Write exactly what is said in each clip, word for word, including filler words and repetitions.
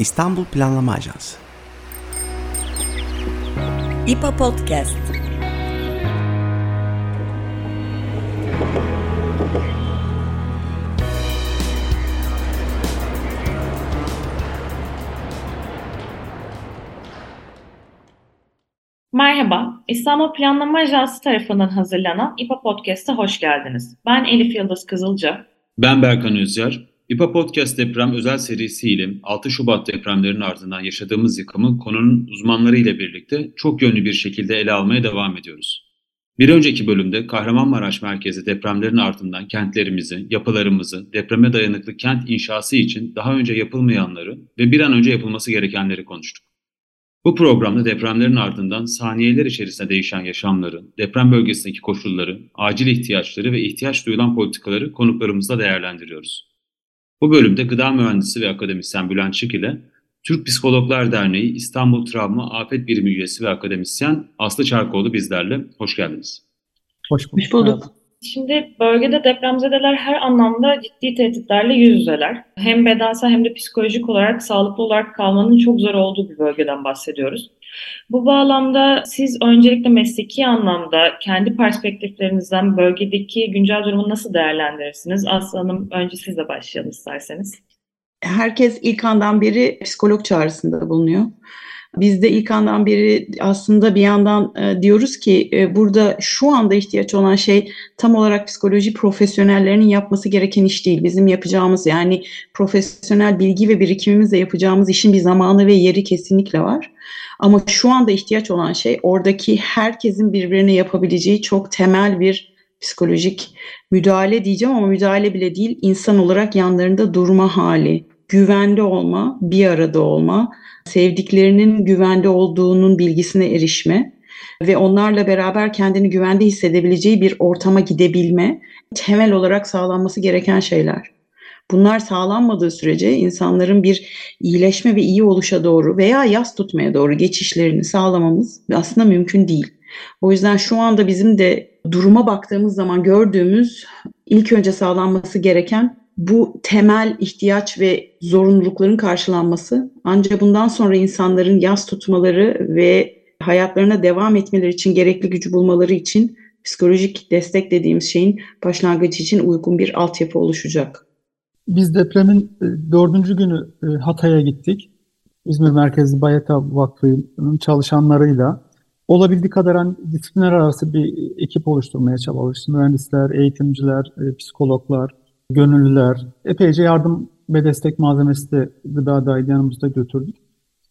İstanbul Planlama Ajansı. İ P A Podcast. Merhaba, İstanbul Planlama Ajansı tarafından hazırlanan İ P A Podcast'a hoş geldiniz. Ben Elif Yıldız Kızılcı. Ben Berkan Özyar. İ P A Podcast deprem özel serisiyle altı Şubat depremlerinin ardından yaşadığımız yıkımı konunun uzmanlarıyla birlikte çok yönlü bir şekilde ele almaya devam ediyoruz. Bir önceki bölümde Kahramanmaraş merkezi depremlerin ardından kentlerimizi, yapılarımızı, depreme dayanıklı kent inşası için daha önce yapılmayanları ve bir an önce yapılması gerekenleri konuştuk. Bu programda depremlerin ardından saniyeler içerisinde değişen yaşamları, deprem bölgesindeki koşulları, acil ihtiyaçları ve ihtiyaç duyulan politikaları konuklarımızla değerlendiriyoruz. Bu bölümde gıda mühendisi ve akademisyen Bülent Şık ile Türk Psikologlar Derneği İstanbul Travma Afet Birimi üyesi ve akademisyen Aslı Çarkoğlu bizlerle. Hoş geldiniz. Hoş bulduk. Hoş bulduk. Şimdi bölgede depremzedeler her anlamda ciddi tehditlerle yüz yüzeler. Hem bedensel hem de psikolojik olarak sağlıklı olarak kalmanın çok zor olduğu bir bölgeden bahsediyoruz. Bu bağlamda siz öncelikle mesleki anlamda kendi perspektiflerinizden bölgedeki güncel durumu nasıl değerlendirirsiniz? Aslı Hanım, önce sizle başlayalım isterseniz. Herkes ilk andan beri psikolog çağrısında bulunuyor. Biz de ilk andan beri aslında bir yandan e, diyoruz ki e, burada şu anda ihtiyaç olan şey tam olarak psikoloji profesyonellerinin yapması gereken iş değil. Bizim yapacağımız, yani profesyonel bilgi ve birikimimizle yapacağımız işin bir zamanı ve yeri kesinlikle var. Ama şu anda ihtiyaç olan şey oradaki herkesin birbirine yapabileceği çok temel bir psikolojik müdahale diyeceğim ama müdahale bile değil, insan olarak yanlarında durma hali. Güvende olma, bir arada olma, sevdiklerinin güvende olduğunun bilgisine erişme ve onlarla beraber kendini güvende hissedebileceği bir ortama gidebilme temel olarak sağlanması gereken şeyler. Bunlar sağlanmadığı sürece insanların bir iyileşme ve iyi oluşa doğru veya yas tutmaya doğru geçişlerini sağlamamız aslında mümkün değil. O yüzden şu anda bizim de duruma baktığımız zaman gördüğümüz ilk önce sağlanması gereken bu temel ihtiyaç ve zorunlulukların karşılanması, ancak bundan sonra insanların yas tutmaları ve hayatlarına devam etmeleri için gerekli gücü bulmaları için psikolojik destek dediğimiz şeyin başlangıcı için uygun bir altyapı oluşacak. Biz depremin dördüncü günü Hatay'a gittik. İzmir Merkezli Bayeta Vakfı'nın çalışanlarıyla olabildiği kadar hani disiplinler arası bir ekip oluşturmaya çalıştık. Mühendisler, eğitimciler, psikologlar, gönüllüler, epeyce yardım ve destek malzemesi de gıdadaydı, yanımızda götürdük.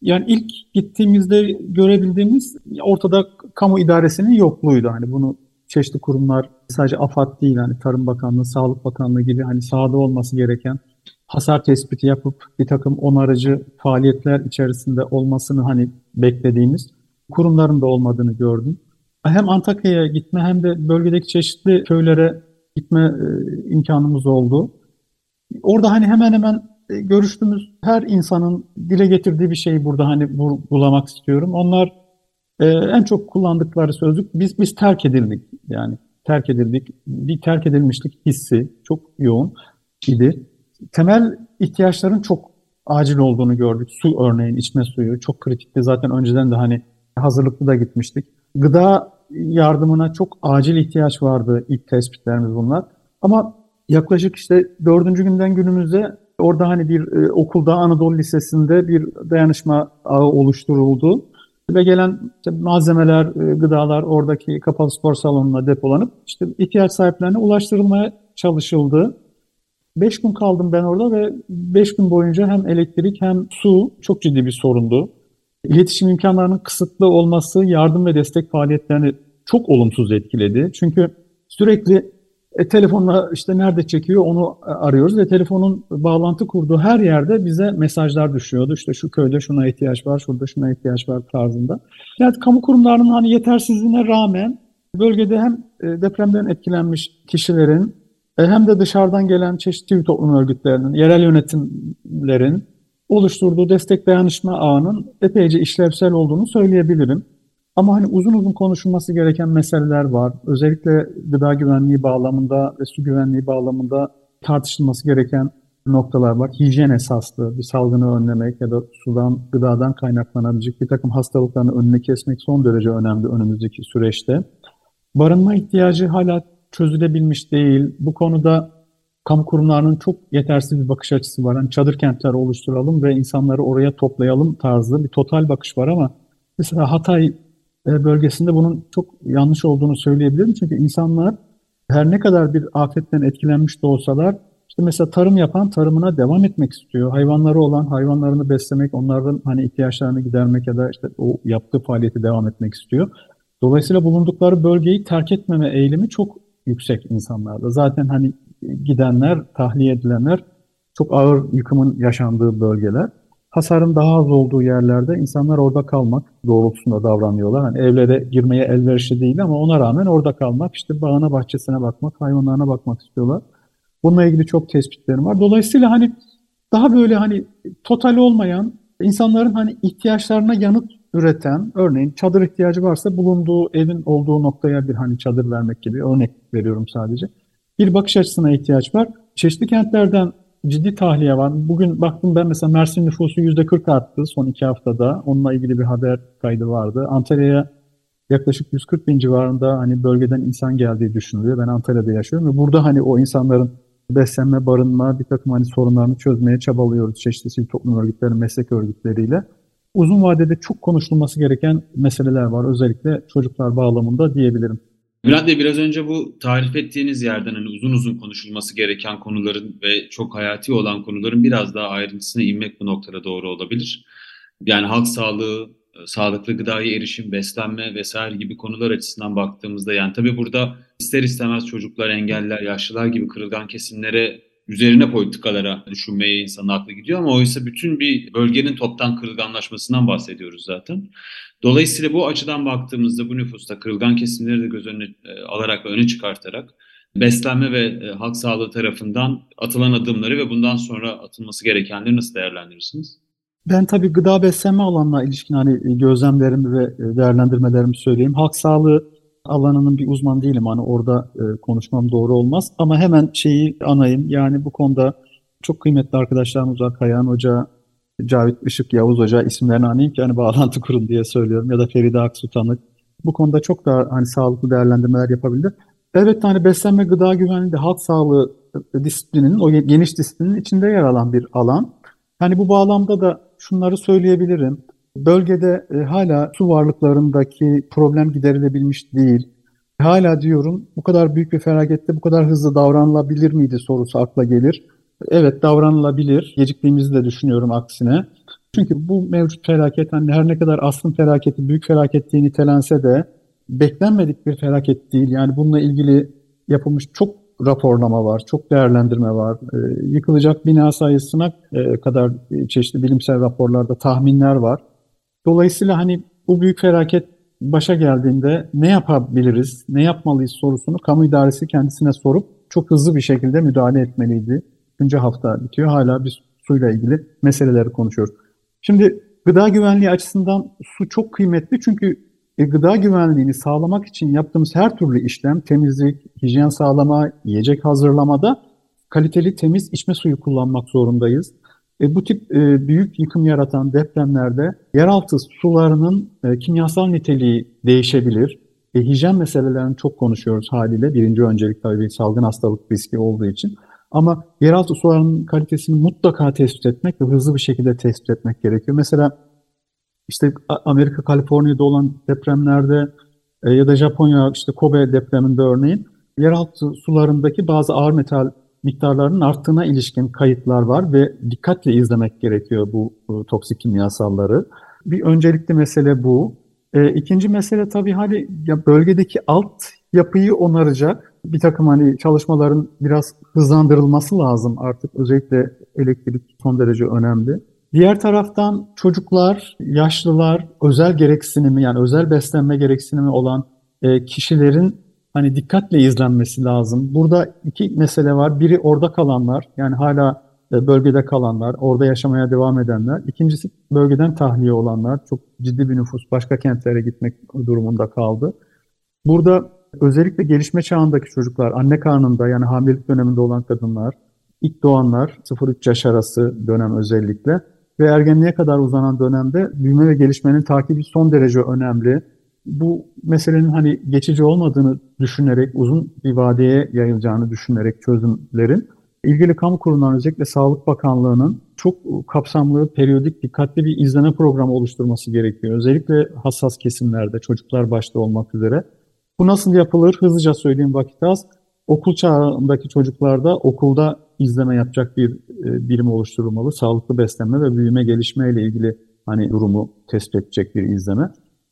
Yani ilk gittiğimizde görebildiğimiz ortada kamu idaresinin yokluğuydu. Hani bunu çeşitli kurumlar, sadece AFAD değil, hani Tarım Bakanlığı, Sağlık Bakanlığı gibi hani sahada olması gereken hasar tespiti yapıp bir takım onarıcı faaliyetler içerisinde olmasını hani beklediğimiz kurumların da olmadığını gördüm. Hem Antakya'ya gitme hem de bölgedeki çeşitli köylere gitme imkanımız oldu. Orada hani hemen hemen görüştüğümüz her insanın dile getirdiği bir şeyi burada hani vurgulamak istiyorum. Onlar en çok kullandıkları sözcük biz biz terk edildik. Yani terk edildik. Bir terk edilmişlik hissi çok yoğun idi. Temel ihtiyaçların çok acil olduğunu gördük. Su örneğin, içme suyu çok kritikti. Zaten önceden de hani hazırlıklı da gitmiştik. Gıda yardımına çok acil ihtiyaç vardı, ilk tespitlerimiz bunlar. Ama yaklaşık işte dördüncü günden günümüze orada hani bir e, okulda, Anadolu Lisesi'nde bir dayanışma ağı oluşturuldu. Ve gelen işte malzemeler, e, gıdalar oradaki kapalı spor salonuna depolanıp işte ihtiyaç sahiplerine ulaştırılmaya çalışıldı. Beş gün kaldım ben orada ve beş gün boyunca hem elektrik hem su çok ciddi bir sorundu. İletişim imkanlarının kısıtlı olması yardım ve destek faaliyetlerini çok olumsuz etkiledi. Çünkü sürekli e, telefonla işte nerede çekiyor onu arıyoruz ve telefonun bağlantı kurduğu her yerde bize mesajlar düşüyordu. İşte şu köyde şuna ihtiyaç var, şurada şuna ihtiyaç var tarzında. Yani kamu kurumlarının hani yetersizliğine rağmen bölgede hem depremden etkilenmiş kişilerin hem de dışarıdan gelen çeşitli toplum örgütlerinin, yerel yönetimlerin oluşturduğu destek dayanışma ağının epeyce işlevsel olduğunu söyleyebilirim. Ama hani uzun uzun konuşulması gereken meseleler var. Özellikle gıda güvenliği bağlamında ve su güvenliği bağlamında tartışılması gereken noktalar var. Hijyen esaslı bir salgını önlemek ya da sudan, gıdadan kaynaklanabilecek bir takım hastalıkların önüne kesmek son derece önemli önümüzdeki süreçte. Barınma ihtiyacı hala çözülebilmiş değil. Bu konuda kamu kurumlarının çok yetersiz bir bakış açısı var. Yani çadır kentler oluşturalım ve insanları oraya toplayalım tarzı bir total bakış var ama mesela Hatay bölgesinde bunun çok yanlış olduğunu söyleyebilirim. Çünkü insanlar her ne kadar bir afetten etkilenmiş de olsalar, işte mesela tarım yapan tarımına devam etmek istiyor. Hayvanları olan hayvanlarını beslemek, onların hani ihtiyaçlarını gidermek ya da işte o yaptığı faaliyeti devam etmek istiyor. Dolayısıyla bulundukları bölgeyi terk etmeme eğilimi çok yüksek insanlarda. Zaten hani gidenler, tahliye edilenler çok ağır yıkımın yaşandığı bölgeler. Hasarın daha az olduğu yerlerde insanlar orada kalmak doğrultusunda davranıyorlar. Hani evlere girmeye elverişli değil ama ona rağmen orada kalmak, işte bağına bahçesine bakmak, hayvanlarına bakmak istiyorlar. Bununla ilgili çok tespitlerim var. Dolayısıyla hani daha böyle hani total olmayan, insanların hani ihtiyaçlarına yanıt üreten, örneğin çadır ihtiyacı varsa bulunduğu evin olduğu noktaya bir hani çadır vermek gibi, örnek veriyorum sadece. Bir bakış açısına ihtiyaç var. Çeşitli kentlerden ciddi tahliye var. Bugün baktım ben mesela Mersin nüfusu yüzde kırk arttı son iki haftada. Onunla ilgili bir haber kaydı vardı. Antalya'ya yaklaşık yüz kırk bin civarında hani bölgeden insan geldiği düşünülüyor. Ben Antalya'da yaşıyorum ve burada hani o insanların beslenme, barınma, bir takım hani sorunlarını çözmeye çabalıyoruz çeşitli sivil toplum örgütleri, meslek örgütleriyle. Uzun vadede çok konuşulması gereken meseleler var, özellikle çocuklar bağlamında diyebilirim. Bülent Bey, biraz önce bu tarif ettiğiniz yerden hani uzun uzun konuşulması gereken konuların ve çok hayati olan konuların biraz daha ayrıntısına inmek bu noktada doğru olabilir. Yani halk sağlığı, sağlıklı gıdaya erişim, beslenme vesaire gibi konular açısından baktığımızda, yani tabii burada ister istemez çocuklar, engelliler, yaşlılar gibi kırılgan kesimlere, üzerine politikalara düşünmeye insanın aklı gidiyor ama oysa bütün bir bölgenin toptan kırılganlaşmasından bahsediyoruz zaten. Dolayısıyla bu açıdan baktığımızda bu nüfusta kırılgan kesimleri de göz önüne alarak ve öne çıkartarak beslenme ve halk sağlığı tarafından atılan adımları ve bundan sonra atılması gerekenleri nasıl değerlendirirsiniz? Ben tabii gıda beslenme alanına ilişkin hani gözlemlerimi ve değerlendirmelerimi söyleyeyim. Halk sağlığı alanının bir uzmanı değilim. Hani orada e, konuşmam doğru olmaz. Ama hemen şeyi anayım. Yani bu konuda çok kıymetli arkadaşlarım Uzak Kayan Hoca, Cavit Işık, Yavuz Hoca, isimlerini anayım ki hani bağlantı kurun diye söylüyorum. Ya da Feride Aksu Tanık. Bu konuda çok daha hani sağlıklı değerlendirmeler yapabildi. Evet, hani beslenme, gıda güvenliği de halk sağlığı disiplininin, o geniş disiplinin içinde yer alan bir alan. Hani bu bağlamda da şunları söyleyebilirim. Bölgede e, hala su varlıklarındaki problem giderilebilmiş değil. Hala diyorum, bu kadar büyük bir felakette bu kadar hızlı davranılabilir miydi sorusu akla gelir. Evet, davranılabilir. Geciktiğimizi de düşünüyorum aksine. Çünkü bu mevcut felaket, hani her ne kadar asrın felaketi, büyük felaket diye nitelense de beklenmedik bir felaket değil. Yani bununla ilgili yapılmış çok raporlama var, çok değerlendirme var. E, yıkılacak bina sayısına e, kadar çeşitli bilimsel raporlarda tahminler var. Dolayısıyla hani bu büyük felaket başa geldiğinde ne yapabiliriz, ne yapmalıyız sorusunu kamu idaresi kendisine sorup çok hızlı bir şekilde müdahale etmeliydi. Üçüncü hafta bitiyor, hala biz suyla ilgili meseleleri konuşuyoruz. Şimdi gıda güvenliği açısından su çok kıymetli çünkü gıda güvenliğini sağlamak için yaptığımız her türlü işlem, temizlik, hijyen sağlama, yiyecek hazırlamada kaliteli temiz içme suyu kullanmak zorundayız. E, bu tip e, büyük yıkım yaratan depremlerde yeraltı sularının e, kimyasal niteliği değişebilir. E, hijyen meselelerini çok konuşuyoruz haliyle. Birinci öncelik tabii salgın hastalık riski olduğu için. Ama yeraltı sularının kalitesini mutlaka tespit etmek ve hızlı bir şekilde tespit etmek gerekiyor. Mesela işte Amerika, Kaliforniya'da olan depremlerde e, ya da Japonya, işte Kobe depreminde örneğin yeraltı sularındaki bazı ağır metal miktarlarının arttığına ilişkin kayıtlar var ve dikkatle izlemek gerekiyor bu, bu toksik kimyasalları. Bir öncelikli mesele bu. E, ikinci mesele tabii hani ya bölgedeki alt yapıyı onaracak bir takım hani çalışmaların biraz hızlandırılması lazım artık. Özellikle elektrik son derece önemli. Diğer taraftan çocuklar, yaşlılar, özel gereksinimi, yani özel beslenme gereksinimi olan e, kişilerin hani dikkatle izlenmesi lazım. Burada iki mesele var. Biri orada kalanlar, yani hala bölgede kalanlar, orada yaşamaya devam edenler. İkincisi bölgeden tahliye olanlar. Çok ciddi bir nüfus başka kentlere gitmek durumunda kaldı. Burada özellikle gelişme çağındaki çocuklar, anne karnında yani hamilelik döneminde olan kadınlar, İlk doğanlar, sıfır üç yaş arası dönem özellikle ve ergenliğe kadar uzanan dönemde büyüme ve gelişmenin takibi son derece önemli. Bu meselenin hani geçici olmadığını düşünerek, uzun bir vadeye yayılacağını düşünerek çözümlerin, ilgili kamu kurumlarının özellikle Sağlık Bakanlığı'nın çok kapsamlı, periyodik, dikkatli bir izleme programı oluşturması gerekiyor. Özellikle hassas kesimlerde, çocuklar başta olmak üzere. Bu nasıl yapılır? Hızlıca söyleyeyim vakit az. Okul çağındaki çocuklarda okulda izleme yapacak bir birim oluşturulmalı. Sağlıklı beslenme ve büyüme gelişmeyle ilgili hani durumu tespit edecek bir izleme.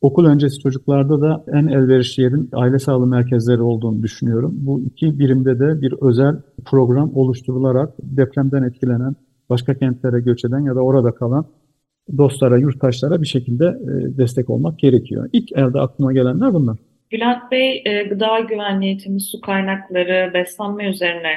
Okul öncesi çocuklarda da en elverişli yerin aile sağlığı merkezleri olduğunu düşünüyorum. Bu iki birimde de bir özel program oluşturularak depremden etkilenen, başka kentlere göç eden ya da orada kalan dostlara, yurttaşlara bir şekilde destek olmak gerekiyor. İlk elde aklıma gelenler bunlar. Bülent Bey, gıda güvenliği, temiz su kaynakları, beslenme üzerine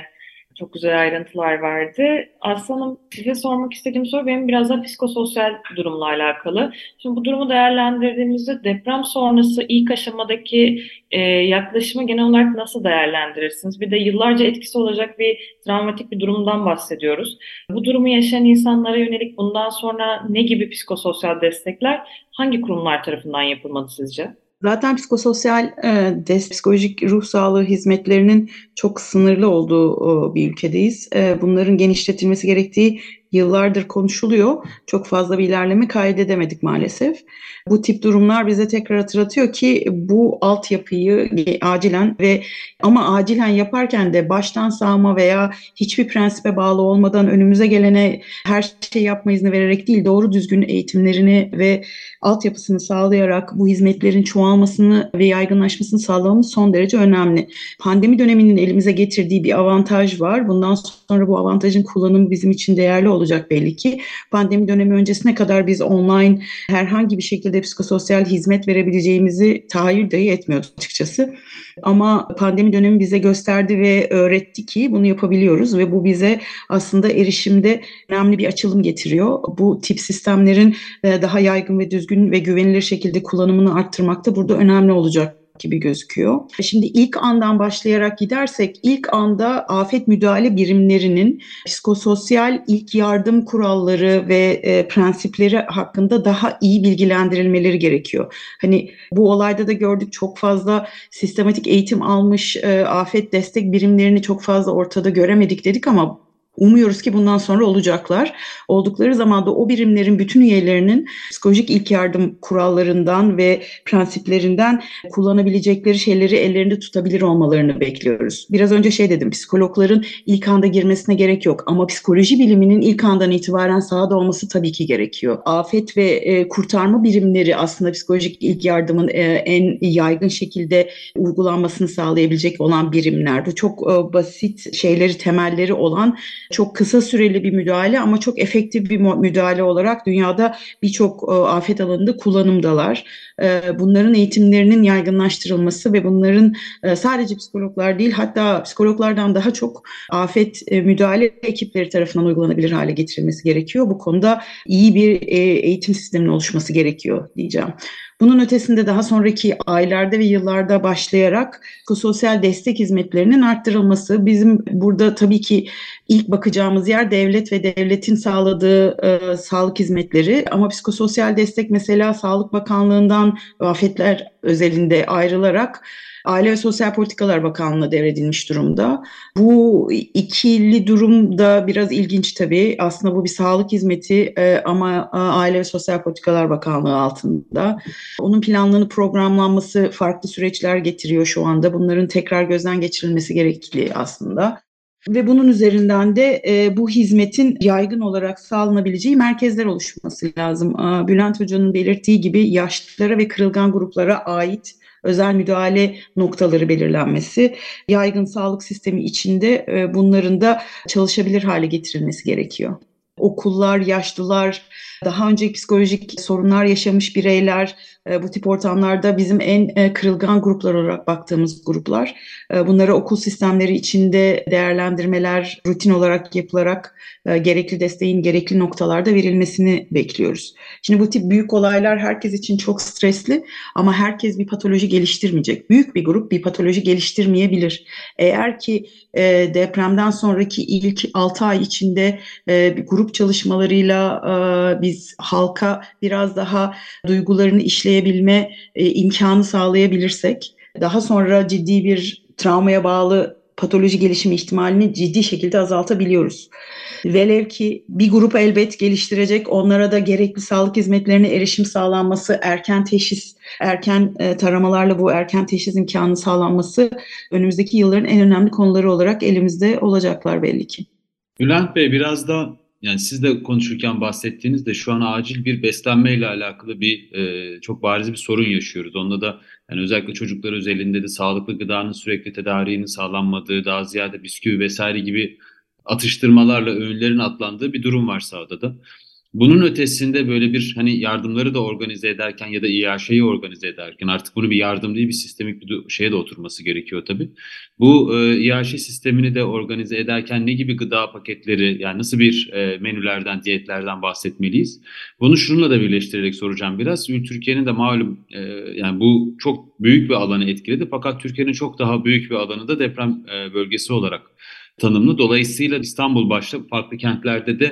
çok güzel ayrıntılar verdi. Aslı Hanım, size sormak istediğim soru benim biraz da psikososyal durumla alakalı. Şimdi bu durumu değerlendirdiğimizde deprem sonrası ilk aşamadaki e, yaklaşımı genel olarak nasıl değerlendirirsiniz? Bir de yıllarca etkisi olacak bir travmatik bir durumdan bahsediyoruz. Bu durumu yaşayan insanlara yönelik bundan sonra ne gibi psikososyal destekler hangi kurumlar tarafından yapılmalı sizce? Zaten psikososyal destek, psikolojik ruh sağlığı hizmetlerinin çok sınırlı olduğu bir ülkedeyiz. Bunların genişletilmesi gerektiği yıllardır konuşuluyor. Çok fazla bir ilerleme kaydedemedik maalesef. Bu tip durumlar bize tekrar hatırlatıyor ki bu altyapıyı acilen ve ama acilen yaparken de baştan sağma veya hiçbir prensibe bağlı olmadan önümüze gelene her şeyi yapma izni vererek değil, doğru düzgün eğitimlerini ve altyapısını sağlayarak bu hizmetlerin çoğalmasını ve yaygınlaşmasını sağlamamız son derece önemli. Pandemi döneminin elimize getirdiği bir avantaj var. Bundan sonra bu avantajın kullanımı bizim için değerli olacak. olacak belli ki. Pandemi dönemi öncesine kadar biz online herhangi bir şekilde psikososyal hizmet verebileceğimizi tahayyül dahi etmiyorduk açıkçası. Ama pandemi dönemi bize gösterdi ve öğretti ki bunu yapabiliyoruz ve bu bize aslında erişimde önemli bir açılım getiriyor. Bu tip sistemlerin daha yaygın ve düzgün ve güvenilir şekilde kullanımını arttırmak da burada önemli olacak gibi gözüküyor. Şimdi ilk andan başlayarak gidersek, ilk anda afet müdahale birimlerinin psikososyal ilk yardım kuralları ve e, prensipleri hakkında daha iyi bilgilendirilmeleri gerekiyor. Hani bu olayda da gördük, çok fazla sistematik eğitim almış e, afet destek birimlerini çok fazla ortada göremedik dedik ama umuyoruz ki bundan sonra olacaklar. Oldukları zaman da o birimlerin bütün üyelerinin psikolojik ilk yardım kurallarından ve prensiplerinden kullanabilecekleri şeyleri ellerinde tutabilir olmalarını bekliyoruz. Biraz önce şey dedim, psikologların ilk anda girmesine gerek yok ama psikoloji biliminin ilk andan itibaren sahada olması tabii ki gerekiyor. Afet ve e, kurtarma birimleri aslında psikolojik ilk yardımın e, en yaygın şekilde uygulanmasını sağlayabilecek olan birimler. Bu çok e, basit şeyleri, temelleri olan, çok kısa süreli bir müdahale ama çok efektif bir müdahale olarak dünyada birçok afet alanında kullanımdalar. Bunların eğitimlerinin yaygınlaştırılması ve bunların sadece psikologlar değil, hatta psikologlardan daha çok afet müdahale ekipleri tarafından uygulanabilir hale getirilmesi gerekiyor. Bu konuda iyi bir eğitim sisteminin oluşması gerekiyor diyeceğim. Bunun ötesinde daha sonraki aylarda ve yıllarda başlayarak sosyal destek hizmetlerinin arttırılması. Bizim burada tabii ki ilk bakacağımız yer devlet ve devletin sağladığı e, sağlık hizmetleri ama psikososyal destek mesela Sağlık Bakanlığı'ndan afetler özelinde ayrılarak Aile ve Sosyal Politikalar Bakanlığı'na devredilmiş durumda. Bu ikili durum da biraz ilginç tabii. Aslında bu bir sağlık hizmeti ama Aile ve Sosyal Politikalar Bakanlığı altında. Onun planlanıp programlanması farklı süreçler getiriyor şu anda. Bunların tekrar gözden geçirilmesi gerekli aslında. Ve bunun üzerinden de e, bu hizmetin yaygın olarak sağlanabileceği merkezler oluşması lazım. E, Bülent Hoca'nın belirttiği gibi yaşlılara ve kırılgan gruplara ait özel müdahale noktaları belirlenmesi, yaygın sağlık sistemi içinde e, bunların da çalışabilir hale getirilmesi gerekiyor. okullar, yaşlılar, daha önce psikolojik sorunlar yaşamış bireyler, bu tip ortamlarda bizim en kırılgan gruplar olarak baktığımız gruplar. Bunlara okul sistemleri içinde değerlendirmeler rutin olarak yapılarak gerekli desteğin gerekli noktalarda verilmesini bekliyoruz. Şimdi bu tip büyük olaylar herkes için çok stresli ama herkes bir patoloji geliştirmeyecek. Büyük bir grup bir patoloji geliştirmeyebilir. Eğer ki depremden sonraki ilk altı ay içinde grup çalışmalarıyla biz halka biraz daha duygularını işleyebilme imkanı sağlayabilirsek, daha sonra ciddi bir travmaya bağlı patoloji gelişimi ihtimalini ciddi şekilde azaltabiliyoruz. Velev ki bir grup elbet geliştirecek, onlara da gerekli sağlık hizmetlerine erişim sağlanması, erken teşhis, erken taramalarla bu erken teşhis imkanı sağlanması önümüzdeki yılların en önemli konuları olarak elimizde olacaklar belli ki. Bülent Bey, biraz da yani siz de konuşurken bahsettiğiniz de şu an acil bir beslenmeyle alakalı bir e, çok bariz bir sorun yaşıyoruz. Onda da yani özellikle çocuklar özelinde de sağlıklı gıdanın sürekli tedariğinin sağlanmadığı, daha ziyade bisküvi vesaire gibi atıştırmalarla öğünlerin atlandığı bir durum var sahada da. Bunun ötesinde böyle bir hani yardımları da organize ederken ya da İAŞ'ı organize ederken artık bunu bir yardım değil bir sistemik bir şeye de oturması gerekiyor tabii. Bu e, İAŞ sistemini de organize ederken ne gibi gıda paketleri, yani nasıl bir e, menülerden, diyetlerden bahsetmeliyiz? Bunu şununla da birleştirerek soracağım biraz. Türkiye'nin de malum e, yani bu çok büyük bir alanı etkiledi, fakat Türkiye'nin çok daha büyük bir alanı da deprem e, bölgesi olarak tanımlı. Dolayısıyla İstanbul başta farklı kentlerde de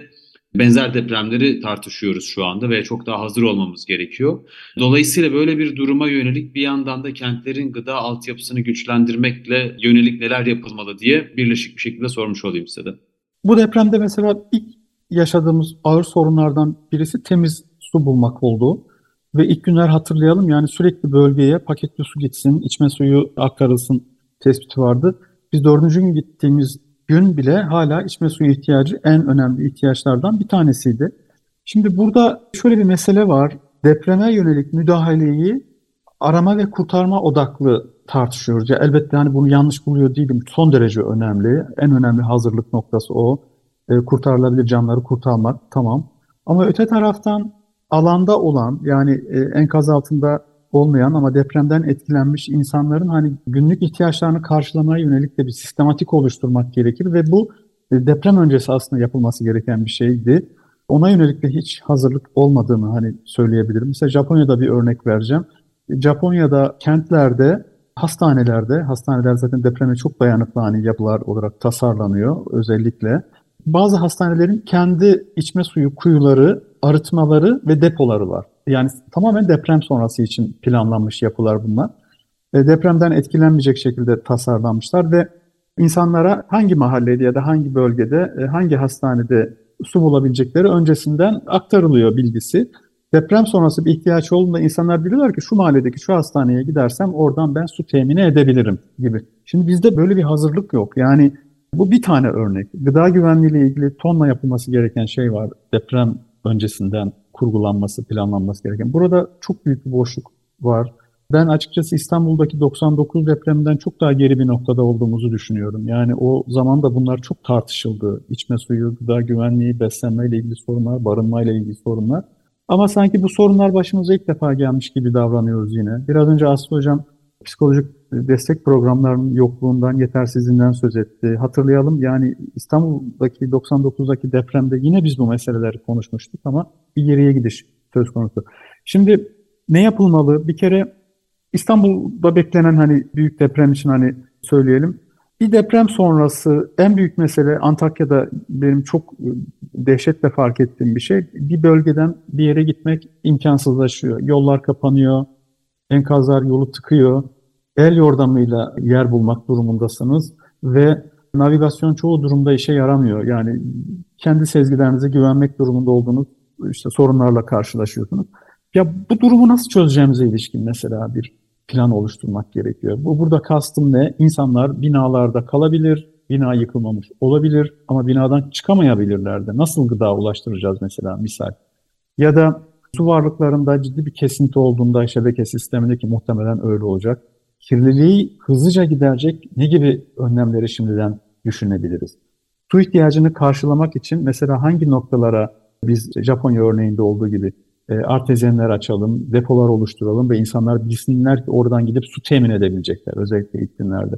benzer depremleri tartışıyoruz şu anda ve çok daha hazır olmamız gerekiyor. Dolayısıyla böyle bir duruma yönelik bir yandan da kentlerin gıda altyapısını güçlendirmekle yönelik neler yapılmalı diye birleşik bir şekilde sormuş olayım size de. Bu depremde mesela ilk yaşadığımız ağır sorunlardan birisi temiz su bulmak oldu. Ve ilk günler hatırlayalım, yani sürekli bölgeye paketli su gitsin, içme suyu aktarılsın tespiti vardı. Biz dördüncü gün gittiğimiz gün bile hala içme suyu ihtiyacı en önemli ihtiyaçlardan bir tanesiydi. Şimdi burada şöyle bir mesele var. Depreme yönelik müdahaleyi arama ve kurtarma odaklı tartışıyoruz. Ya elbette hani bunu yanlış buluyor değilim. Son derece önemli. En önemli hazırlık noktası o. E, kurtarılabilir canları kurtarmak, tamam. Ama öte taraftan alanda olan, yani e, enkaz altında olmayan ama depremden etkilenmiş insanların hani günlük ihtiyaçlarını karşılamaya yönelik de bir sistematik oluşturmak gerekir ve bu deprem öncesi aslında yapılması gereken bir şeydi. Ona yönelik de hiç hazırlık olmadığını hani söyleyebilirim. Mesela Japonya'da bir örnek vereceğim. Japonya'da kentlerde, hastanelerde, hastaneler zaten depreme çok dayanıklı hani yapılar olarak tasarlanıyor özellikle. Bazı hastanelerin kendi içme suyu kuyuları, arıtmaları ve depoları var. Yani tamamen deprem sonrası için planlanmış yapılar bunlar. E, depremden etkilenmeyecek şekilde tasarlanmışlar ve insanlara hangi mahallede ya da hangi bölgede, e, hangi hastanede su bulabilecekleri öncesinden aktarılıyor bilgisi. Deprem sonrası bir ihtiyaç olduğunda insanlar biliyorlar ki şu mahalledeki şu hastaneye gidersem oradan ben su temini edebilirim gibi. Şimdi bizde böyle bir hazırlık yok. Yani bu bir tane örnek. Gıda güvenliği ile ilgili tonla yapılması gereken şey var deprem öncesinden kurgulanması, planlanması gereken. Burada çok büyük bir boşluk var. Ben açıkçası İstanbul'daki doksan dokuz depreminden çok daha geri bir noktada olduğumuzu düşünüyorum. Yani o zaman da bunlar çok tartışıldı. İçme suyu, gıda güvenliği, beslenmeyle ilgili sorunlar, barınmayla ilgili sorunlar. Ama sanki bu sorunlar başımıza ilk defa gelmiş gibi davranıyoruz yine. Biraz önce Aslı Hocam psikolojik destek programlarının yokluğundan, yetersizliğinden söz etti. Hatırlayalım, yani İstanbul'daki doksan dokuzdaki depremde yine biz bu meseleleri konuşmuştuk ama bir geriye gidiş söz konusu. Şimdi ne yapılmalı? Bir kere İstanbul'da beklenen hani büyük deprem için hani söyleyelim. Bir deprem sonrası en büyük mesele Antakya'da benim çok dehşetle fark ettiğim bir şey. Bir bölgeden bir yere gitmek imkansızlaşıyor. Yollar kapanıyor, enkazlar yolu tıkıyor. El yordamıyla yer bulmak durumundasınız ve navigasyon çoğu durumda işe yaramıyor. Yani kendi sezgilerinize güvenmek durumunda olduğunuz işte sorunlarla karşılaşıyorsunuz. Ya bu durumu nasıl çözeceğimize ilişkin mesela bir plan oluşturmak gerekiyor. Bu burada kastım ne? İnsanlar binalarda kalabilir, bina yıkılmamış olabilir ama binadan çıkamayabilirler de. Nasıl gıda ulaştıracağız mesela misal? Ya da su varlıklarında ciddi bir kesinti olduğunda şebeke sistemindeki muhtemelen öyle olacak. Kirliliği hızlıca giderecek ne gibi önlemleri şimdiden düşünebiliriz? Su ihtiyacını karşılamak için mesela hangi noktalara biz Japonya örneğinde olduğu gibi artezyenler açalım, depolar oluşturalım ve insanlar bilsinler ki oradan gidip su temin edebilecekler özellikle iklimlerde.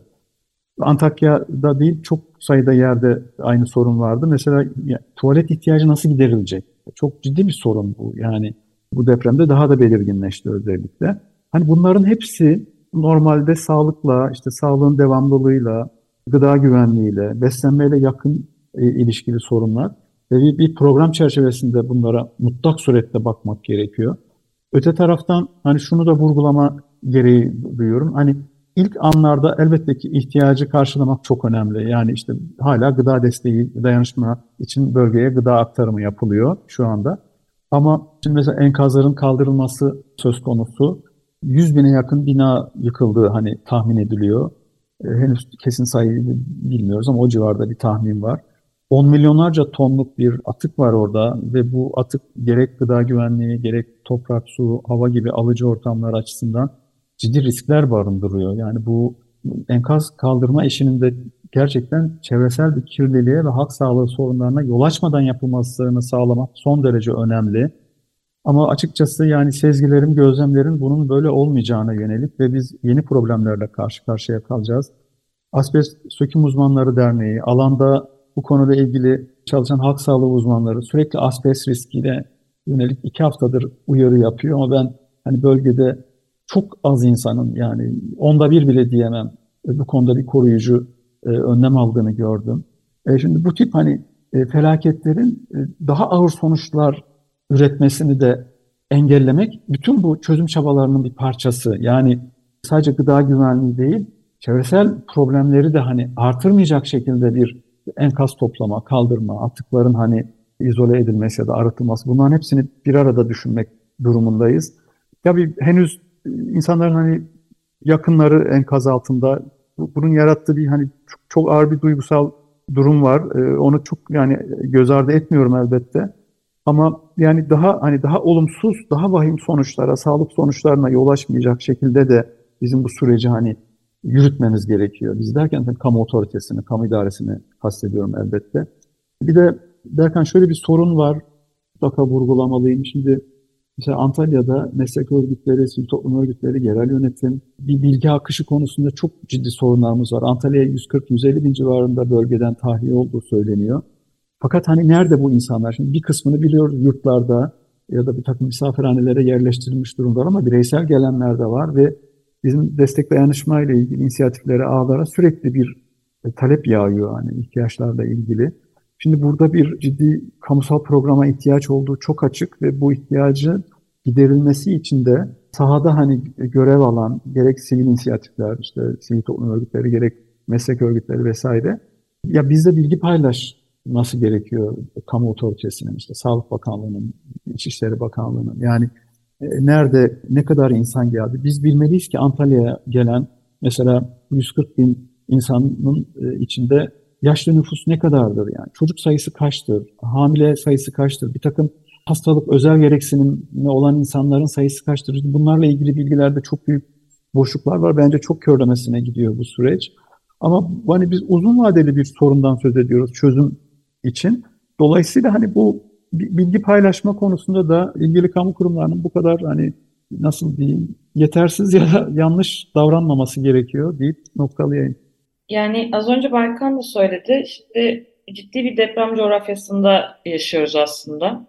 Antakya'da değil çok sayıda yerde aynı sorun vardı. Mesela ya, tuvalet ihtiyacı nasıl giderilecek? Çok ciddi bir sorun bu. Yani bu depremde daha da belirginleşti özellikle. Hani bunların hepsi normalde sağlıkla, işte sağlığın devamlılığıyla, gıda güvenliğiyle, beslenmeyle yakın e, ilişkili sorunlar. Ve bir, bir program çerçevesinde bunlara mutlak surette bakmak gerekiyor. Öte taraftan hani şunu da vurgulama gereği duyuyorum. Hani İlk anlarda elbette ki ihtiyacı karşılamak çok önemli. Yani işte hala gıda desteği, dayanışma için bölgeye gıda aktarımı yapılıyor şu anda. Ama şimdi mesela enkazların kaldırılması söz konusu. yüz bine yakın bina yıkıldığı hani tahmin ediliyor. Ee, henüz kesin sayıyı bilmiyoruz ama o civarda bir tahmin var. on milyonlarca tonluk bir atık var orada ve bu atık gerek gıda güvenliği, gerek toprak, su, hava gibi alıcı ortamlar açısından ciddi riskler barındırıyor. Yani bu enkaz kaldırma işinin de gerçekten çevresel bir kirliliğe ve halk sağlığı sorunlarına yol açmadan yapılmasını sağlamak son derece önemli. Ama açıkçası yani sezgilerim, gözlemlerim bunun böyle olmayacağına yönelik ve biz yeni problemlerle karşı karşıya kalacağız. Asbest Söküm Uzmanları Derneği, alanda bu konuyla ilgili çalışan halk sağlığı uzmanları sürekli asbest riskine yönelik iki haftadır uyarı yapıyor. Ama ben hani bölgede çok az insanın yani onda bir bile diyemem bu konuda bir koruyucu e, önlem aldığını gördüm. E, şimdi bu tip hani e, felaketlerin e, daha ağır sonuçlar üretmesini de engellemek bütün bu çözüm çabalarının bir parçası. Yani sadece gıda güvenliği değil, çevresel problemleri de hani artırmayacak şekilde bir enkaz toplama, kaldırma, atıkların hani izole edilmesi ya da arıtılması, bunların hepsini bir arada düşünmek durumundayız. Tabii henüz İnsanların hani yakınları enkaz altında, bunun yarattığı bir hani çok, çok ağır bir duygusal durum var. Ee, onu çok yani göz ardı etmiyorum elbette. Ama yani daha hani daha olumsuz, daha vahim sonuçlara, sağlık sonuçlarına yol açmayacak şekilde de bizim bu süreci hani yürütmemiz gerekiyor. Biz derken tabii kamu otoritesini, kamu idaresini kastediyorum elbette. Bir de Berkan şöyle bir sorun var. Mutlaka vurgulamalıyım. Şimdi mesela Antalya'da meslek örgütleri, sivil toplum örgütleri, yerel yönetim, bir bilgi akışı konusunda çok ciddi sorunlarımız var. Antalya'ya yüz kırk yüz elli bin civarında bölgeden tahliye olduğu söyleniyor. Fakat hani nerede bu insanlar? Şimdi bir kısmını biliyoruz yurtlarda ya da bir takım misafirhanelere yerleştirilmiş durumlar ama bireysel gelenler de var ve bizim destek dayanışma ile ilgili inisiyatiflere, ağlara sürekli bir talep yağıyor hani ihtiyaçlarla ilgili. Şimdi burada bir ciddi kamusal programa ihtiyaç olduğu çok açık ve bu ihtiyacı giderilmesi için de sahada hani görev alan gerek sivil inisiyatifler, işte sivil toplum örgütleri, gerek meslek örgütleri vesaire. Ya bizde bilgi paylaşması gerekiyor kamu otoritesinin, işte Sağlık Bakanlığı'nın, İçişleri Bakanlığı'nın. Yani nerede, ne kadar insan geldi? Biz bilmeliyiz ki Antalya'ya gelen mesela yüz kırk bin insanın içinde yaşlı nüfus ne kadardır yani? Çocuk sayısı kaçtır? Hamile sayısı kaçtır? Bir takım hastalık, özel gereksinimli olan insanların sayısı kaçtır? Bunlarla ilgili bilgilerde çok büyük boşluklar var. Bence çok körlemesine gidiyor bu süreç. Ama hani biz uzun vadeli bir sorundan söz ediyoruz çözüm için. Dolayısıyla hani bu bilgi paylaşma konusunda da ilgili kamu kurumlarının bu kadar hani nasıl diyeyim yetersiz ya da yanlış davranmaması gerekiyor deyip noktalayayım. Yani az önce Berkan da söyledi, şimdi ciddi bir deprem coğrafyasında yaşıyoruz aslında.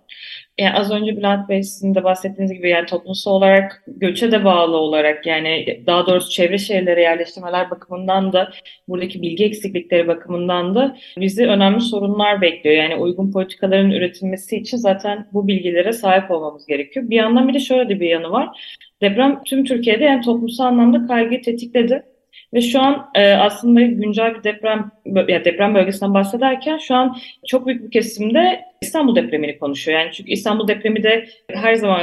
Yani az önce Bülent Bey sizin de bahsettiğiniz gibi yani toplumsal olarak göçe de bağlı olarak yani daha doğrusu çevre şehirlere yerleştirmeler bakımından da buradaki bilgi eksiklikleri bakımından da bizi önemli sorunlar bekliyor. Yani uygun politikaların üretilmesi için zaten bu bilgilere sahip olmamız gerekiyor. Bir yandan bir de şöyle de bir yanı var. Deprem tüm Türkiye'de yani toplumsal anlamda kaygıyı tetikledi. Ve şu an e, aslında güncel bir deprem yani deprem bölgesinden bahsederken şu an çok büyük bir kesimde İstanbul depremini konuşuyor. Yani çünkü İstanbul depremi de her zaman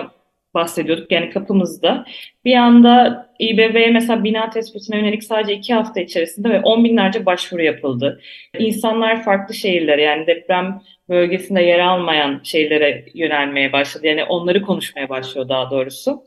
bahsediyorduk yani kapımızda. Bir anda İ B B mesela bina tespitine yönelik sadece iki hafta içerisinde ve on binlerce başvuru yapıldı. İnsanlar farklı şehirlere yani deprem bölgesinde yer almayan şehirlere yönelmeye başladı. Yani onları konuşmaya başlıyor daha doğrusu.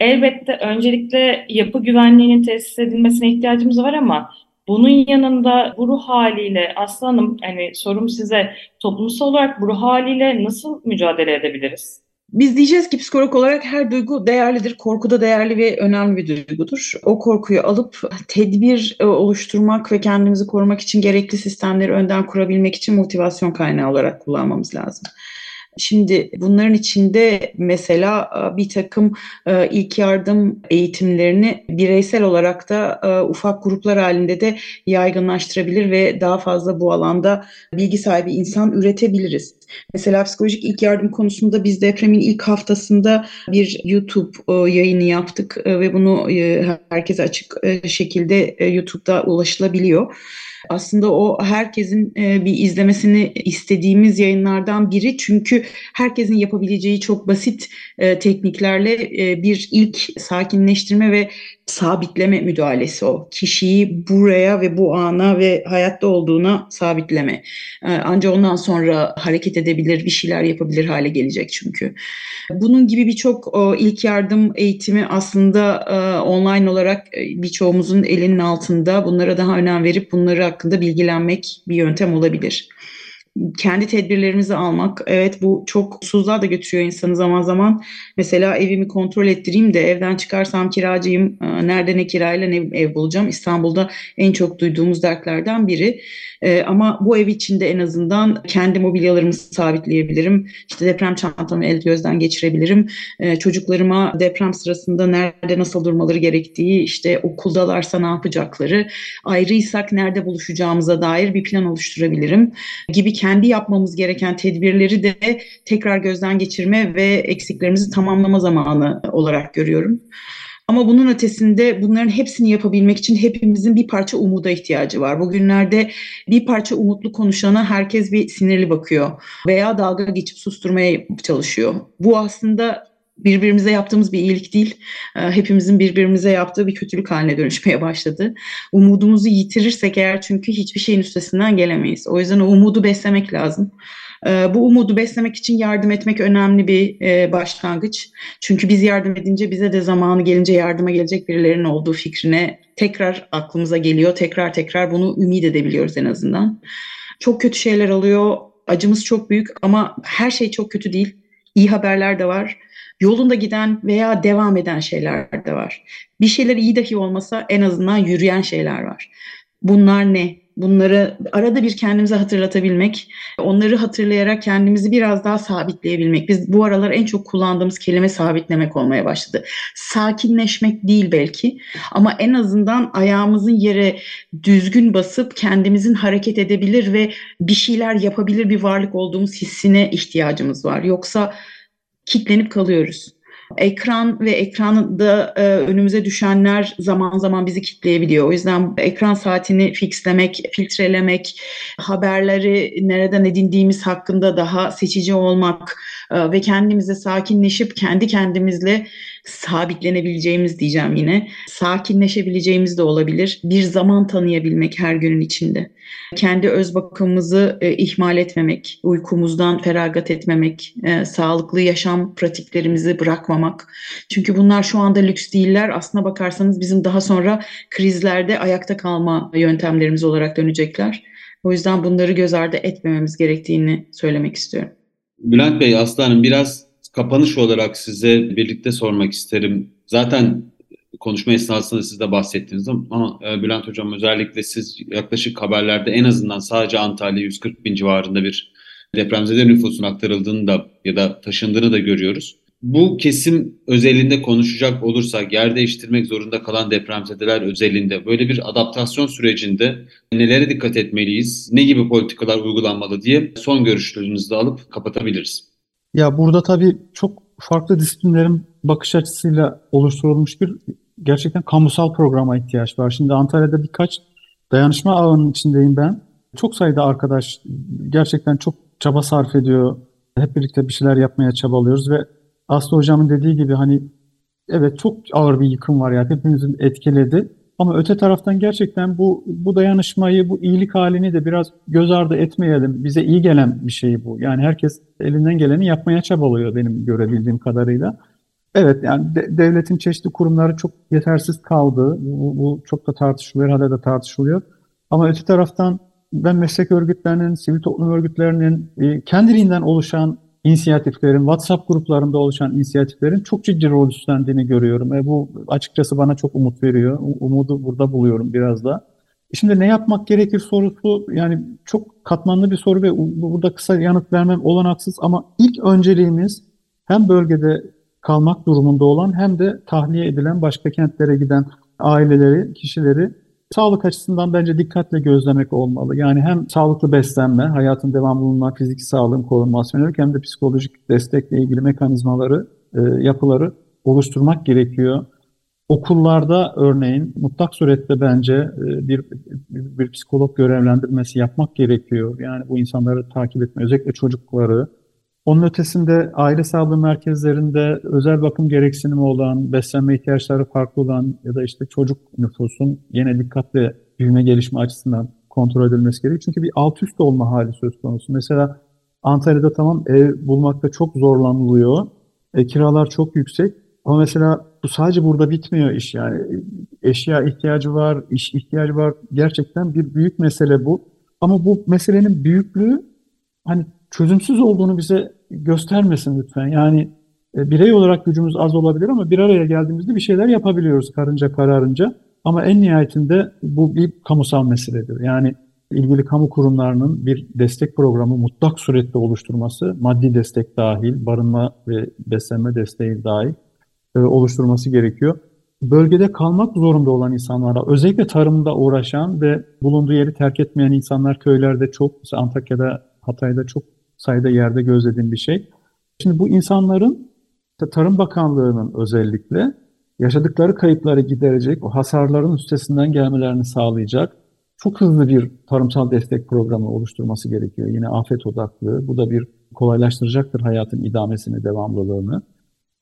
Elbette öncelikle yapı güvenliğinin tesis edilmesine ihtiyacımız var ama Bunun yanında bu ruh haliyle Aslı Hanım, yani sorum size, toplumsal olarak bu ruh haliyle nasıl mücadele edebiliriz? Biz diyeceğiz ki psikolog olarak her duygu değerlidir. Korku da değerli ve önemli bir duygudur. O korkuyu alıp tedbir oluşturmak ve kendimizi korumak için gerekli sistemleri önden kurabilmek için motivasyon kaynağı olarak kullanmamız lazım. Şimdi bunların içinde mesela bir takım ilk yardım eğitimlerini bireysel olarak da ufak gruplar halinde de yaygınlaştırabilir ve daha fazla bu alanda bilgi sahibi insan üretebiliriz. Mesela psikolojik ilk yardım konusunda biz depremin ilk haftasında bir YouTube yayını yaptık ve bunu herkese açık şekilde YouTube'da ulaşılabiliyor. Aslında o herkesin bir izlemesini istediğimiz yayınlardan biri, çünkü herkesin yapabileceği çok basit tekniklerle bir ilk sakinleştirme ve sabitleme müdahalesi o. Kişiyi buraya ve bu ana ve hayatta olduğuna sabitleme. Ancak ondan sonra hareket edebilir, bir şeyler yapabilir hale gelecek çünkü. Bunun gibi birçok ilk yardım eğitimi aslında online olarak birçoğumuzun elinin altında. Bunlara daha önem verip bunları hakkında bilgilenmek bir yöntem olabilir. Kendi tedbirlerimizi almak, evet bu çok susuzluğa da götürüyor insanı zaman zaman. Mesela evimi kontrol ettireyim de evden çıkarsam kiracıyım, nerede ne kirayla ne ev bulacağım. İstanbul'da en çok duyduğumuz dertlerden biri. Ee, ama bu ev içinde en azından kendi mobilyalarımı sabitleyebilirim. İşte deprem çantamı el gözden geçirebilirim. Ee, çocuklarıma deprem sırasında nerede nasıl durmaları gerektiği, işte okuldalarsa ne yapacakları, ayrıysak nerede buluşacağımıza dair bir plan oluşturabilirim gibi kendi yapmamız gereken tedbirleri de tekrar gözden geçirme ve eksiklerimizi tamamlama zamanı olarak görüyorum. Ama bunun ötesinde bunların hepsini yapabilmek için hepimizin bir parça umuda ihtiyacı var. Bugünlerde bir parça umutlu konuşana herkes bir sinirli bakıyor veya dalga geçip susturmaya çalışıyor. Bu aslında birbirimize yaptığımız bir iyilik değil, hepimizin birbirimize yaptığı bir kötülük haline dönüşmeye başladı. Umudumuzu yitirirsek eğer, çünkü hiçbir şeyin üstesinden gelemeyiz. O yüzden o umudu beslemek lazım. Bu umudu beslemek için yardım etmek önemli bir başlangıç. Çünkü biz yardım edince bize de zamanı gelince yardıma gelecek birilerinin olduğu fikrine tekrar aklımıza geliyor. Tekrar tekrar bunu ümit edebiliyoruz en azından. Çok kötü şeyler oluyor, acımız çok büyük ama her şey çok kötü değil. İyi haberler de var. Yolunda giden veya devam eden şeyler de var. Bir şeyler iyi dahi olmasa en azından yürüyen şeyler var. Bunlar ne? Bunları arada bir kendimize hatırlatabilmek, onları hatırlayarak kendimizi biraz daha sabitleyebilmek. Biz bu aralar en çok kullandığımız kelime sabitlemek olmaya başladı. Sakinleşmek değil belki ama en azından ayağımızın yere düzgün basıp kendimizin hareket edebilir ve bir şeyler yapabilir bir varlık olduğumuz hissine ihtiyacımız var. Yoksa kitlenip kalıyoruz. Ekran ve ekranda e, önümüze düşenler zaman zaman bizi kitleyebiliyor. O yüzden ekran saatini fixlemek, filtrelemek, haberleri nereden edindiğimiz hakkında daha seçici olmak e, ve kendimize sakinleşip kendi kendimizle sabitlenebileceğimiz diyeceğim yine. Sakinleşebileceğimiz de olabilir. Bir zaman tanıyabilmek her günün içinde. Kendi öz bakımımızı e, ihmal etmemek, uykumuzdan feragat etmemek, e, sağlıklı yaşam pratiklerimizi bırakmamak. Çünkü bunlar şu anda lüks değiller. Aslına bakarsanız bizim daha sonra krizlerde ayakta kalma yöntemlerimiz olarak dönecekler. O yüzden bunları göz ardı etmememiz gerektiğini söylemek istiyorum. Bülent Bey, Aslı Hanım, biraz kapanış olarak size birlikte sormak isterim. Zaten konuşma esnasında siz de bahsettiniz ama Bülent Hocam, özellikle siz yaklaşık haberlerde en azından sadece Antalya yüz kırk bin civarında bir depremzede nüfusun aktarıldığını da ya da taşındığını da görüyoruz. Bu kesim özelinde konuşacak olursak, yer değiştirmek zorunda kalan depremzedeler özelinde böyle bir adaptasyon sürecinde nelere dikkat etmeliyiz, ne gibi politikalar uygulanmalı diye son görüşlerinizi de alıp kapatabiliriz. Ya burada tabii çok farklı disiplinlerin bakış açısıyla oluşturulmuş bir gerçekten kamusal programa ihtiyaç var. Şimdi Antalya'da birkaç dayanışma ağının içindeyim ben. Çok sayıda arkadaş gerçekten çok çaba sarf ediyor. Hep birlikte bir şeyler yapmaya çabalıyoruz ve Aslı Hocam'ın dediği gibi hani evet çok ağır bir yıkım var ya, hepimizin etkiledi. Ama öte taraftan gerçekten bu bu dayanışmayı, bu iyilik halini de biraz göz ardı etmeyelim. Bize iyi gelen bir şey bu. Yani herkes elinden geleni yapmaya çabalıyor benim görebildiğim kadarıyla. Evet, yani de, devletin çeşitli kurumları çok yetersiz kaldı. Bu, bu çok da tartışılıyor, hala da tartışılıyor. Ama öte taraftan ben meslek örgütlerinin, sivil toplum örgütlerinin, e, kendiliğinden oluşan inisiyatiflerin, WhatsApp gruplarında oluşan inisiyatiflerin çok ciddi rol üstlendiğini görüyorum. E, bu açıkçası bana çok umut veriyor. Umudu burada buluyorum biraz da. Şimdi ne yapmak gerekir sorusu, yani çok katmanlı bir soru ve burada kısa yanıt vermem olanaksız, ama ilk önceliğimiz hem bölgede kalmak durumunda olan hem de tahliye edilen, başka kentlere giden aileleri, kişileri sağlık açısından bence dikkatle gözlemek olmalı. Yani hem sağlıklı beslenme, hayatın devamlılığına, fiziki sağlığın korunması, hem de psikolojik destekle ilgili mekanizmaları, yapıları oluşturmak gerekiyor. Okullarda örneğin mutlak surette bence bir, bir, bir psikolog görevlendirmesi yapmak gerekiyor. Yani bu insanları takip etme, özellikle çocukları. Onun ötesinde aile sağlığı merkezlerinde özel bakım gereksinimi olan, beslenme ihtiyaçları farklı olan ya da işte çocuk nüfusun yine dikkatle büyüme gelişme açısından kontrol edilmesi gerekiyor. Çünkü bir alt üst olma hali söz konusu. Mesela Antalya'da tamam, ev bulmakta çok zorlanılıyor. E, kiralar çok yüksek. Ama mesela bu sadece burada bitmiyor iş yani. Eşya ihtiyacı var, iş ihtiyacı var. Gerçekten bir büyük mesele bu. Ama bu meselenin büyüklüğü hani çözümsüz olduğunu bize göstermesin lütfen. Yani e, birey olarak gücümüz az olabilir ama bir araya geldiğimizde bir şeyler yapabiliyoruz karınca kararınca. Ama en nihayetinde bu bir kamusal meseledir. Yani ilgili kamu kurumlarının bir destek programı mutlak surette oluşturması, maddi destek dahil, barınma ve beslenme desteği dahil oluşturması gerekiyor. Bölgede kalmak zorunda olan insanlara, özellikle tarımda uğraşan ve bulunduğu yeri terk etmeyen insanlar köylerde çok, Antakya'da, Hatay'da çok sayıda yerde gözlediğim bir şey. Şimdi bu insanların Tarım Bakanlığı'nın özellikle yaşadıkları kayıpları giderecek, o hasarların üstesinden gelmelerini sağlayacak çok hızlı bir tarımsal destek programı oluşturması gerekiyor. Yine afet odaklı. Bu da bir kolaylaştıracaktır hayatın idamesini, devamlılığını.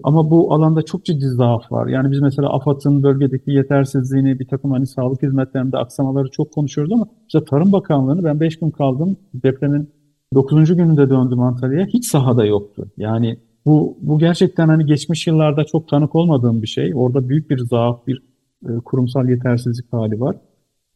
Ama bu alanda çok ciddi zaaf var. Yani biz mesela AFAD'ın bölgedeki yetersizliğini, bir takım hani sağlık hizmetlerinde aksamaları çok konuşuyoruz ama işte Tarım Bakanlığı'nı ben beş gün kaldım, depremin dokuzuncu gününde döndüm Antalya'ya, hiç sahada yoktu. Yani bu bu gerçekten hani geçmiş yıllarda çok tanık olmadığım bir şey. Orada büyük bir zaaf, bir e, kurumsal yetersizlik hali var.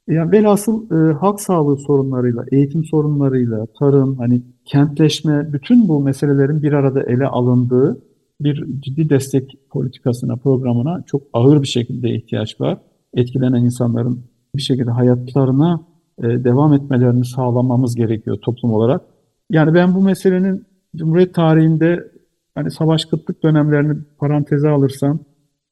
Yani velhasıl e, halk sağlığı sorunlarıyla, eğitim sorunlarıyla, tarım, hani kentleşme, bütün bu meselelerin bir arada ele alındığı bir ciddi destek politikasına, programına çok ağır bir şekilde ihtiyaç var. Etkilenen insanların bir şekilde hayatlarına devam etmelerini sağlamamız gerekiyor toplum olarak. Yani ben bu meselenin Cumhuriyet tarihinde hani savaş kıtlık dönemlerini paranteze alırsam,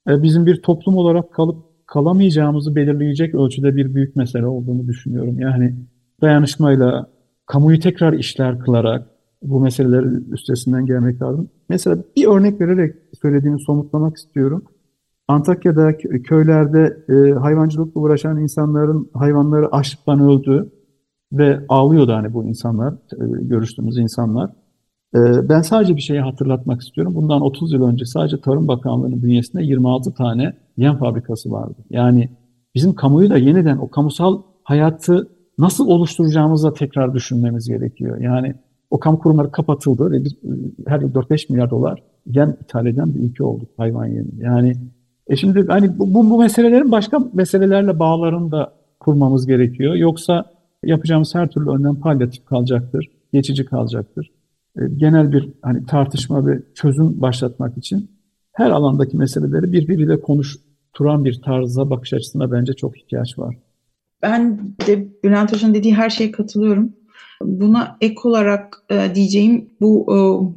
bizim bir toplum olarak kalıp kalamayacağımızı belirleyecek ölçüde bir büyük mesele olduğunu düşünüyorum. Yani dayanışmayla, kamuyu tekrar işler kılarak bu meselelerin üstesinden gelmek lazım. Mesela bir örnek vererek söylediğimi somutlamak istiyorum. Antakya'da köylerde e, hayvancılıkla uğraşan insanların hayvanları açlıktan öldü ve ağlıyordu hani bu insanlar, e, görüştüğümüz insanlar. E, ben sadece bir şeyi hatırlatmak istiyorum. Bundan otuz yıl önce sadece Tarım Bakanlığı'nın bünyesinde yirmi altı tane yem fabrikası vardı. Yani bizim kamuyu da yeniden o kamusal hayatı nasıl oluşturacağımızı da tekrar düşünmemiz gerekiyor. Yani o kamu kurumları kapatıldı ve biz her yıl dört beş milyar dolar yem ithal eden bir ülke olduk, hayvan yemi. Yani e şimdi hani bu, bu, bu meselelerin başka meselelerle bağlarını da kurmamız gerekiyor. Yoksa yapacağımız her türlü önlem palyatif kalacaktır, geçici kalacaktır. E, genel bir hani tartışma ve çözüm başlatmak için her alandaki meseleleri birbiriyle konuşturan bir tarza, bakış açısına bence çok ihtiyaç var. Ben de Bülent Hoca'nın dediği her şeye katılıyorum. Buna ek olarak e, diyeceğim bu e,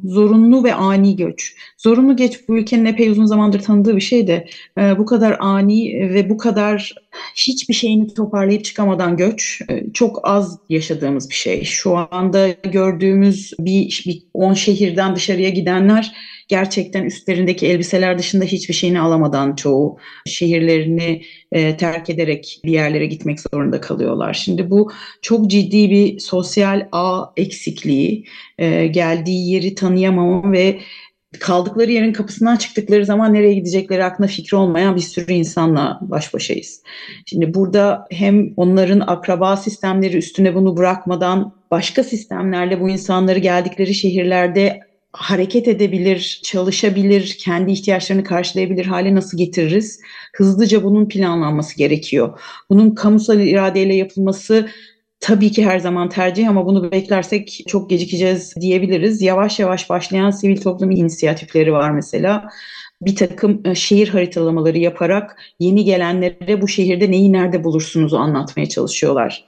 zorunlu ve ani göç. Zorunlu göç bu ülkenin epey uzun zamandır tanıdığı bir şey de e, bu kadar ani ve bu kadar hiçbir şeyini toparlayıp çıkamadan göç e, çok az yaşadığımız bir şey. Şu anda gördüğümüz bir on şehirden dışarıya gidenler gerçekten üstlerindeki elbiseler dışında hiçbir şeyini alamadan çoğu şehirlerini e, terk ederek bir yerlere gitmek zorunda kalıyorlar. Şimdi bu çok ciddi bir sosyal ağ eksikliği, e, geldiği yeri tanıyamama ve kaldıkları yerin kapısından çıktıkları zaman nereye gidecekleri hakkında fikri olmayan bir sürü insanla baş başayız. Şimdi burada hem onların akraba sistemleri üstüne bunu bırakmadan başka sistemlerle bu insanları geldikleri şehirlerde hareket edebilir, çalışabilir, kendi ihtiyaçlarını karşılayabilir hale nasıl getiririz? Hızlıca bunun planlanması gerekiyor. Bunun kamusal iradeyle yapılması tabii ki her zaman tercih ama bunu beklersek çok gecikeceğiz diyebiliriz. Yavaş yavaş başlayan sivil toplum inisiyatifleri var mesela. Bir takım şehir haritalamaları yaparak yeni gelenlere bu şehirde neyi nerede bulursunuzu anlatmaya çalışıyorlar.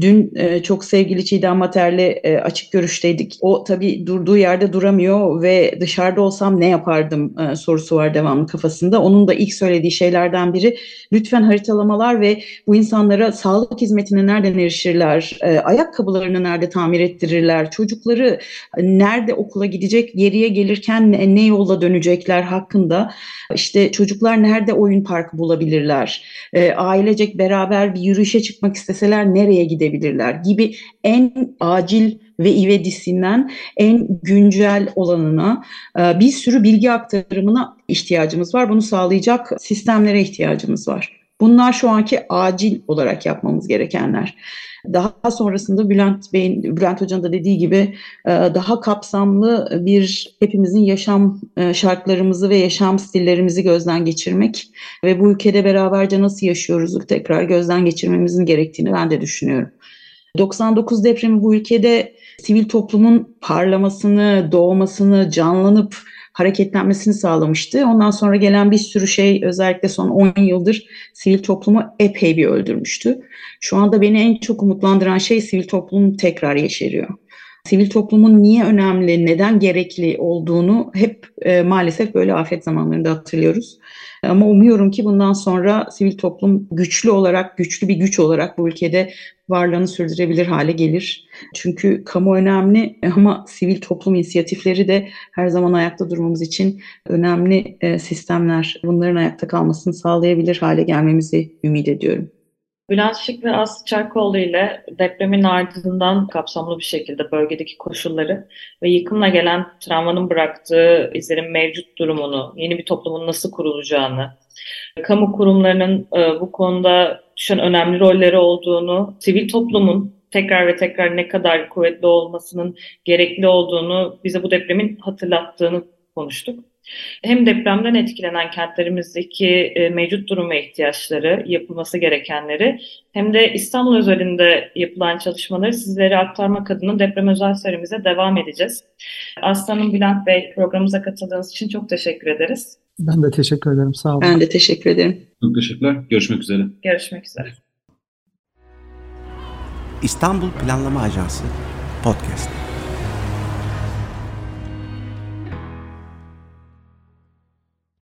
Dün çok sevgili Çiğdem Mater'le açık görüşteydik. O tabii durduğu yerde duramıyor ve dışarıda olsam ne yapardım sorusu var devamlı kafasında. Onun da ilk söylediği şeylerden biri lütfen haritalamalar ve bu insanlara sağlık hizmetine nereden erişirler, ayakkabılarını nerede tamir ettirirler, çocukları nerede okula gidecek, geriye gelirken ne, ne yolla dönecekler hakkında. İşte çocuklar nerede oyun parkı bulabilirler, ailecek beraber bir yürüyüşe çıkmak isteseler nereye gidebilirler? gidebilirler gibi en acil ve ivedisinden en güncel olanına bir sürü bilgi aktarımına ihtiyacımız var. Bunu sağlayacak sistemlere ihtiyacımız var. Bunlar şu anki acil olarak yapmamız gerekenler. Daha sonrasında Bülent Bey'in, Bülent Hoca'nın da dediği gibi daha kapsamlı bir hepimizin yaşam şartlarımızı ve yaşam stillerimizi gözden geçirmek ve bu ülkede beraberce nasıl yaşıyoruz tekrar gözden geçirmemizin gerektiğini ben de düşünüyorum. doksan dokuz depremi bu ülkede sivil toplumun parlamasını, doğmasını, canlanıp hareketlenmesini sağlamıştı. Ondan sonra gelen bir sürü şey özellikle son on yıldır sivil toplumu epey bir öldürmüştü. Şu anda beni en çok umutlandıran şey sivil toplum tekrar yeşeriyor. Sivil toplumun niye önemli, neden gerekli olduğunu hep e, maalesef böyle afet zamanlarında hatırlıyoruz. Ama umuyorum ki bundan sonra sivil toplum güçlü olarak, güçlü bir güç olarak bu ülkede varlığını sürdürebilir hale gelir. Çünkü kamu önemli ama sivil toplum inisiyatifleri de her zaman ayakta durmamız için önemli e, sistemler. Bunların ayakta kalmasını sağlayabilir hale gelmemizi ümit ediyorum. Bülent Şık ve Aslı Çarkoğlu ile depremin ardından kapsamlı bir şekilde bölgedeki koşulları ve yıkımla gelen travmanın bıraktığı izlerin mevcut durumunu, yeni bir toplumun nasıl kurulacağını, kamu kurumlarının bu konuda düşen önemli rolleri olduğunu, sivil toplumun tekrar ve tekrar ne kadar kuvvetli olmasının gerekli olduğunu bize bu depremin hatırlattığını konuştuk. Hem depremden etkilenen kentlerimizdeki mevcut durum ve ihtiyaçları, yapılması gerekenleri hem de İstanbul özelinde yapılan çalışmaları sizlere aktarmak adına deprem özel serimize devam edeceğiz. Aslı Hanım, Bülent Bey, programımıza katıldığınız için çok teşekkür ederiz. Ben de teşekkür ederim, sağ olun. Ben de teşekkür ederim. Çok teşekkürler, görüşmek üzere. Görüşmek üzere. İstanbul Planlama Ajansı Podcast.